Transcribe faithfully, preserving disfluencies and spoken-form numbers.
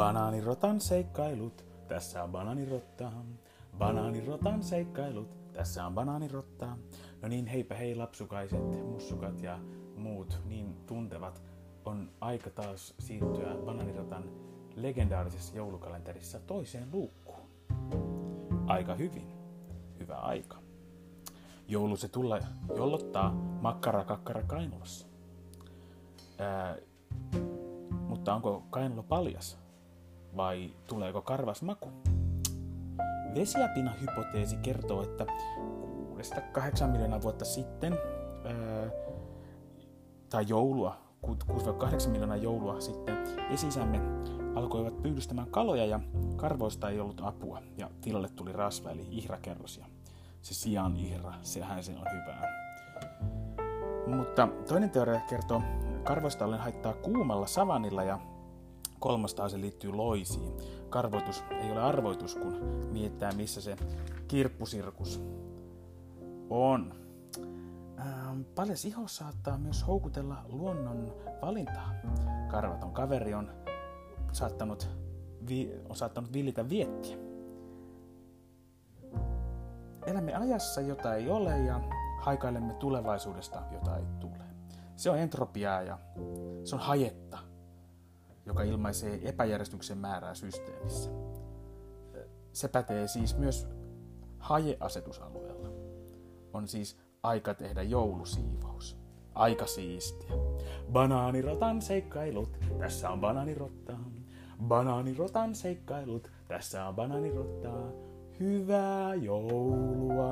Banaanirotan seikkailut, tässä on banaanirotta. Banaanirotan seikkailut, tässä on banaanirotta. No niin, heipä hei lapsukaiset, mussukat ja muut niin tuntevat. On aika taas siirtyä Banaanirotan legendaarisessa joulukalenterissa toiseen luukkuun. Aika hyvin. Hyvä aika. Joulu se tulla jollottaa makkarakakkara kainalossa. Ää, mutta onko kainalo paljas? Vai tuleeko karvas maku? Vesiapina-hypoteesi kertoo, että kuudesta kahdeksaan miljoonaa vuotta sitten ää, tai joulua kuusi kahdeksan miljoonaa joulua sitten esisämme alkoivat pyydystämään kaloja ja karvoista ei ollut apua ja tilalle tuli rasva eli ihrakerros ja se sian ihra, sehän se on hyvää. Mutta toinen teoria kertoo, karvoista ollen haittaa kuumalla savannilla ja kolmas taas se liittyy loisiin. Karvoitus ei ole arvoitus, kun miettää missä se kirppusirkus on. Paljas iho saattaa myös houkutella luonnon valintaa. Karvaton kaveri on saattanut, vi- on saattanut villitä viettiä. Elämme ajassa, jota ei ole, ja haikailemme tulevaisuudesta, jota ei tule. Se on entropiaa ja se on hajetta, joka ilmaisee epäjärjestyksen määrää systeemissä. Se pätee siis myös hajeasetusalueella. On siis aika tehdä joulusiivaus. Aika siistiä. Banaanirotan seikkailut, tässä on banaanirotta. Banaanirotan seikkailut, tässä on banaanirotta. Hyvää joulua!